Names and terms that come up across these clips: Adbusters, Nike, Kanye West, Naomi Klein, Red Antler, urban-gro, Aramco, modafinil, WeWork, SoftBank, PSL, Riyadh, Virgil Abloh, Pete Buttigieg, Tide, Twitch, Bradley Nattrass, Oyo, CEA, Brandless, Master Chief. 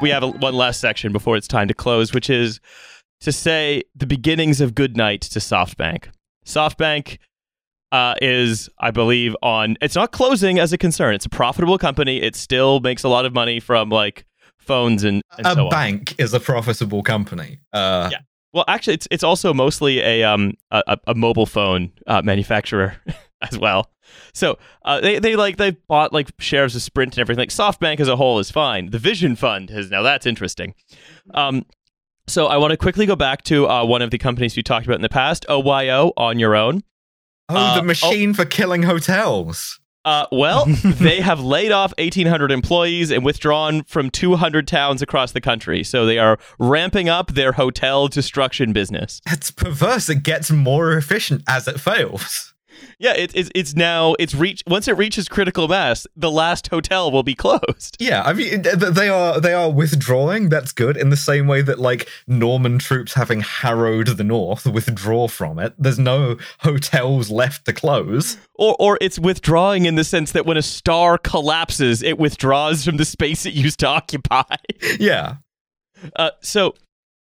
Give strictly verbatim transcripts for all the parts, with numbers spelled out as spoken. We have a, one last section before it's time to close, which is to say the beginnings of goodnight to SoftBank. SoftBank uh, is, I believe, on... It's not closing as a concern. It's a profitable company. It still makes a lot of money from, like, phones and, and so on. A bank is a profitable company. Uh, yeah. Well, actually, it's it's also mostly a um a, a mobile phone uh, manufacturer as well. So uh, they they like they bought like shares of Sprint and everything. Like, SoftBank as a whole is fine. The Vision Fund has now that's interesting. Um, so I want to quickly go back to uh, one of the companies you talked about in the past, Oyo, On Your Own. Oh, uh, the machine oh, for killing hotels. Uh, well, they have laid off eighteen hundred employees and withdrawn from two hundred towns across the country. So they are ramping up their hotel destruction business. It's perverse. It gets more efficient as it fails. Yeah, it, it, it's now, it's reached, once it reaches critical mass, the last hotel will be closed. Yeah, I mean, they are they are withdrawing, that's good, in the same way that, like, Norman troops having harrowed the North withdraw from it. There's no hotels left to close. Or, or it's withdrawing in the sense that when a star collapses, it withdraws from the space it used to occupy. Yeah. Uh, so...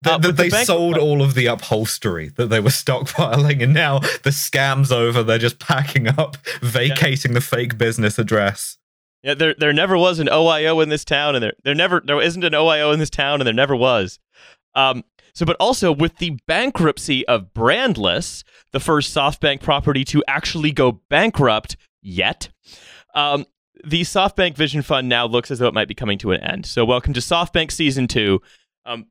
Uh, the, the, they the bank- sold all of the upholstery that they were stockpiling, and now the scam's over. They're just packing up, vacating yeah. the fake business address. Yeah, there there never was an O I O in this town, and there there never there isn't an O I O in this town, and there never was. Um, so, but also with the bankruptcy of Brandless, the first SoftBank property to actually go bankrupt yet. Um, the SoftBank Vision Fund now looks as though it might be coming to an end. So, welcome to SoftBank Season Two. Um,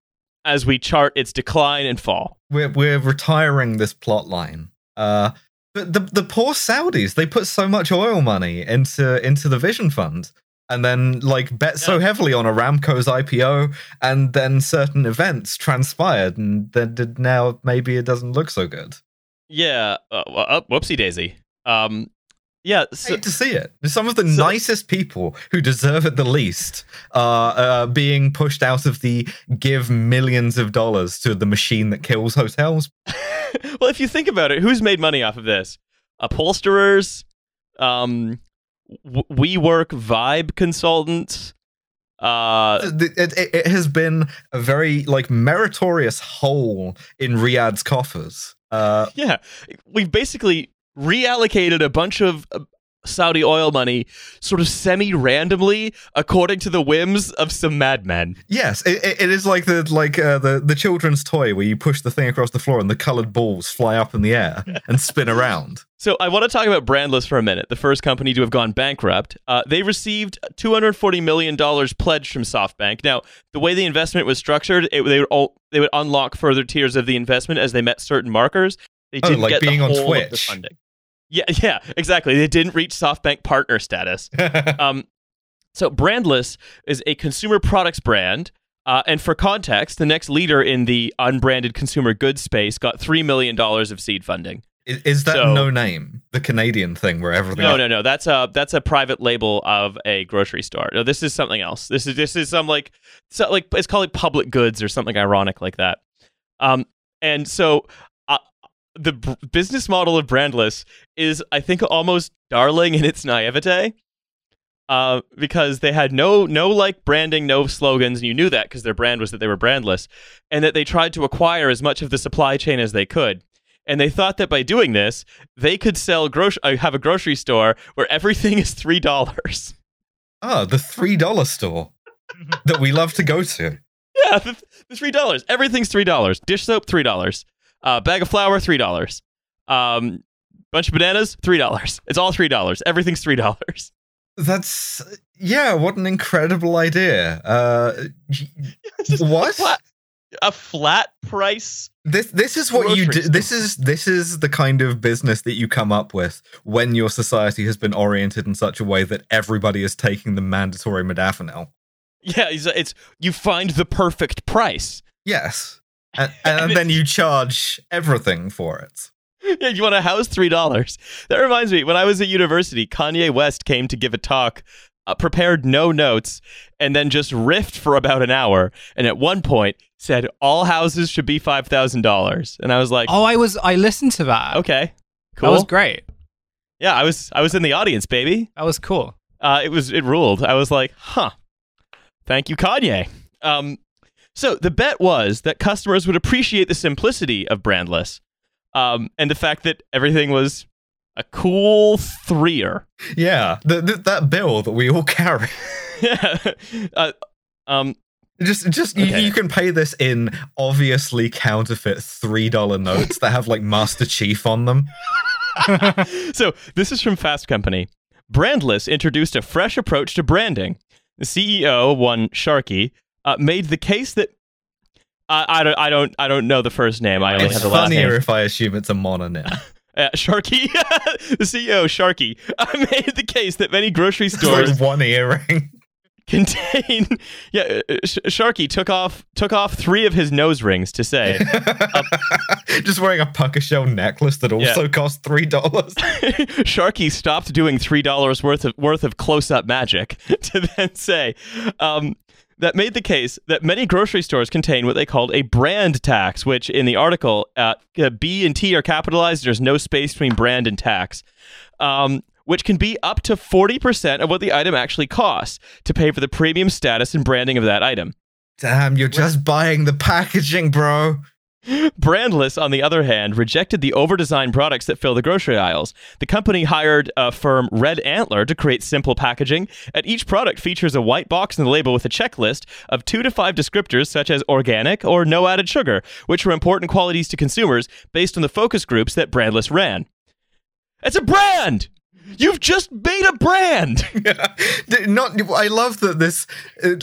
as we chart its decline and fall. We're we're retiring this plot line. Uh, but the the poor Saudis, they put so much oil money into into the Vision Fund and then like bet yeah. so heavily on Aramco's I P O, and then certain events transpired and then did now maybe it doesn't look so good. Yeah, uh, uh, whoopsie daisy. Um Yeah, so, I hate to see it. Some of the so, nicest people who deserve it the least are uh, being pushed out of the give millions of dollars to the machine that kills hotels. Well, if you think about it, who's made money off of this? Upholsterers, um, w- WeWork vibe consultants. Uh, it, it, it has been a very like meritorious hole in Riyadh's coffers. Uh, yeah, we've basically reallocated a bunch of Saudi oil money sort of semi-randomly according to the whims of some madmen. Yes, it, it is like the like uh, the, the children's toy where you push the thing across the floor and the colored balls fly up in the air and spin around. So I want to talk about Brandless for a minute, the first company to have gone bankrupt. Uh, they received two hundred forty million dollars pledged from SoftBank. Now, the way the investment was structured, it, they, would all, they would unlock further tiers of the investment as they met certain markers. They didn't oh, like get being the on whole Twitch. Of the funding. Yeah, yeah, exactly. They didn't reach SoftBank partner status. um, so Brandless is a consumer products brand. Uh, and for context, the next leader in the unbranded consumer goods space got three million dollars of seed funding. Is, is that so, no name? The Canadian thing where everything... No, else- no, no. That's a, that's a private label of a grocery store. No, this is something else. This is this is some like... So, like it's called like public goods or something ironic like that. Um, and so... The b- business model of Brandless is, I think, almost darling in its naivete, uh, because they had no, no like branding, no slogans, and you knew that because their brand was that they were brandless, and that they tried to acquire as much of the supply chain as they could, and they thought that by doing this, they could sell gro- uh, have a grocery store where everything is three dollars. Oh, the three dollar store that we love to go to. Yeah, the, the three dollars. Everything's three dollars. Dish soap, three dollars. A uh, bag of flour, three dollars. Um, bunch of bananas, three dollars. It's all three dollars. Everything's three dollars. That's, yeah, what an incredible idea. Uh, what? A flat, a flat price? This this is what you do. This is, this is the kind of business that you come up with when your society has been oriented in such a way that everybody is taking the mandatory modafinil. Yeah, it's, it's you find the perfect price. Yes. And, and, and then you charge everything for it. Yeah, you want to house three dollars. That reminds me, when I was at university, Kanye West came to give a talk Uh, prepared no notes, and then just riffed for about an hour. And at one point said, all houses should be five thousand dollars. And I was like... Oh, I was... I listened to that. Okay. Cool. That was great. Yeah, I was I was in the audience, baby. That was cool. Uh, it was... It ruled. I was like, huh. Thank you, Kanye. Um, so the bet was that customers would appreciate the simplicity of Brandless, um, and the fact that everything was... a cool threer. Yeah, the, the, that bill that we all carry. Yeah. Uh, um, just just okay. you, you can pay this in obviously counterfeit three dollar notes that have like Master Chief on them. So this is from Fast Company. Brandless introduced a fresh approach to branding. The C E O, one Sharkey, uh, made the case that uh, I don't I don't I don't know the first name. I only it's have the last name. It's funnier if I assume it's a mononym. Uh, Sharky, the C E O Sharky, I made the case that many grocery stores like one earring contain. Yeah, Sh- Sharky took off took off three of his nose rings to say, uh, just wearing a pucker shell necklace that also yeah. cost three dollars. Sharky stopped doing three dollars worth of worth of close up magic to then say, um, that made the case that many grocery stores contain what they called a brand tax, which in the article, uh, B and T are capitalized. There's no space between brand and tax, um, which can be up to forty percent of what the item actually costs to pay for the premium status and branding of that item. Damn, you're just buying the packaging, bro. Brandless, on the other hand, rejected the over-designed products that fill the grocery aisles. The company hired a firm, Red Antler, to create simple packaging, and each product features a white box and a label with a checklist of two to five descriptors such as organic or no added sugar, which were important qualities to consumers based on the focus groups that Brandless ran. It's a brand! You've just made a brand. Yeah. Not. I love that this,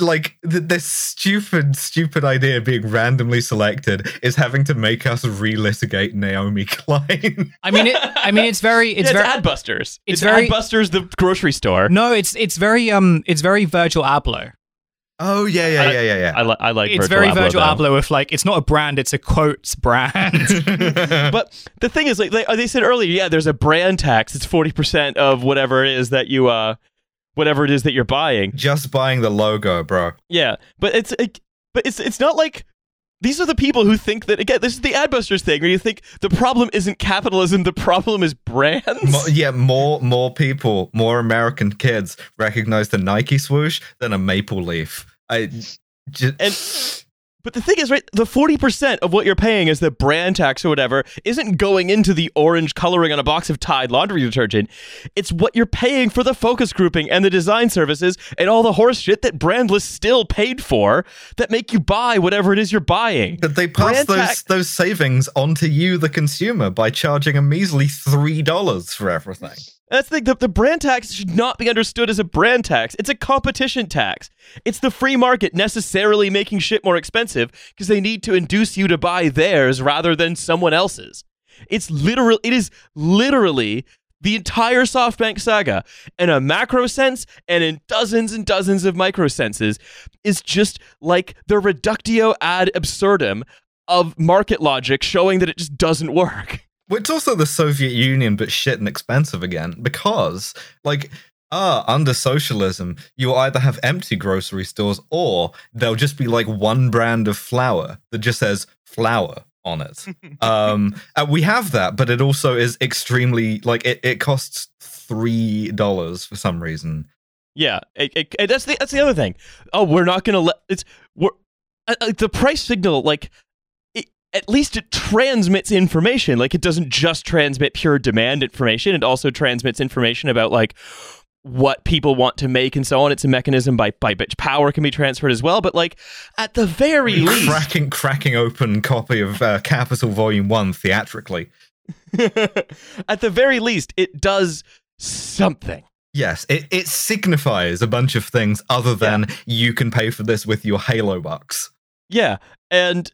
like, this stupid, stupid idea being randomly selected is having to make us relitigate Naomi Klein. I mean, it, I mean, it's very, it's, yeah, it's very Adbusters. It's, it's very Adbusters, the grocery store. No, it's it's very um, it's very Virgil Abloh. Oh yeah, yeah, yeah, yeah, yeah. I, I, li- I like. It's Virgil very Abloh, Virgil though. Abloh with like, it's not a brand, it's a quotes brand. But the thing is, like they, they said earlier, yeah, there's a brand tax. It's forty percent of whatever it is that you, uh, whatever it is that you're buying. Just buying the logo, bro. Yeah, but it's, it, but it's, it's not like these are the people who think that again. This is the Adbusters thing, where you think the problem isn't capitalism, the problem is brands. Mo- yeah, more, more people, more American kids recognize the Nike swoosh than a maple leaf. I just... and, but the thing is, right, the forty percent of what you're paying as the brand tax or whatever isn't going into the orange coloring on a box of Tide laundry detergent. It's what you're paying for the focus grouping and the design services and all the horse shit that Brandless still paid for that make you buy whatever it is you're buying. But they pass brand those tax- those savings onto you, the consumer, by charging a measly three dollars for everything. That's the thing, the, the brand tax should not be understood as a brand tax. It's a competition tax. It's the free market necessarily making shit more expensive because they need to induce you to buy theirs rather than someone else's. It's literal, it is literally the entire SoftBank saga in a macro sense and in dozens and dozens of micro senses is just like the reductio ad absurdum of market logic showing that it just doesn't work. It's also the Soviet Union, but shit and expensive again, because, like, ah, under socialism, you'll either have empty grocery stores or there'll just be, like, one brand of flour that just says flour on it. um, and we have that, but it also is extremely, like, it, it costs three dollars for some reason. Yeah, it, it, it, that's the that's the other thing. Oh, we're not going to let, it's, we're, uh, the price signal, like, at least it transmits information. Like, it doesn't just transmit pure demand information. It also transmits information about, like, what people want to make and so on. It's a mechanism by, by which power can be transferred as well. But, like, at the very least... Cracking, cracking open copy of uh, Capital Volume one theatrically. At the very least, it does something. Yes, it, it signifies a bunch of things other than yeah. you can pay for this with your Halo bucks. Yeah, and...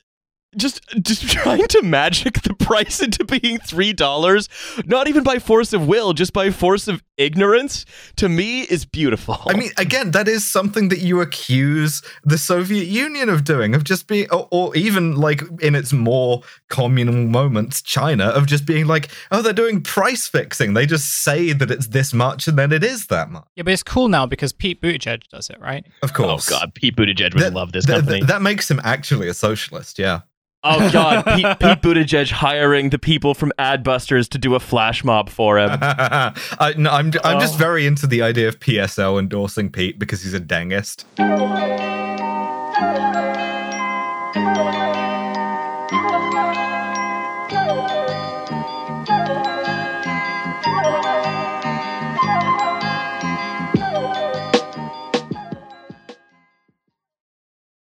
Just just trying to magic the price into being three dollars, not even by force of will, just by force of ignorance, to me is beautiful. I mean, again, that is something that you accuse the Soviet Union of doing, of just being, or, or even like in its more communal moments, China, of just being like, oh, they're doing price fixing. They just say that it's this much and then it is that much. Yeah, but it's cool now because Pete Buttigieg does it, right? Of course. Oh, God, Pete Buttigieg would that, love this company. That, that makes him actually a socialist, yeah. Oh, God, Pete, Pete Buttigieg hiring the people from Adbusters to do a flash mob for him. I, no, I'm, I'm oh. just very into the idea of P S L endorsing Pete because he's a dangist.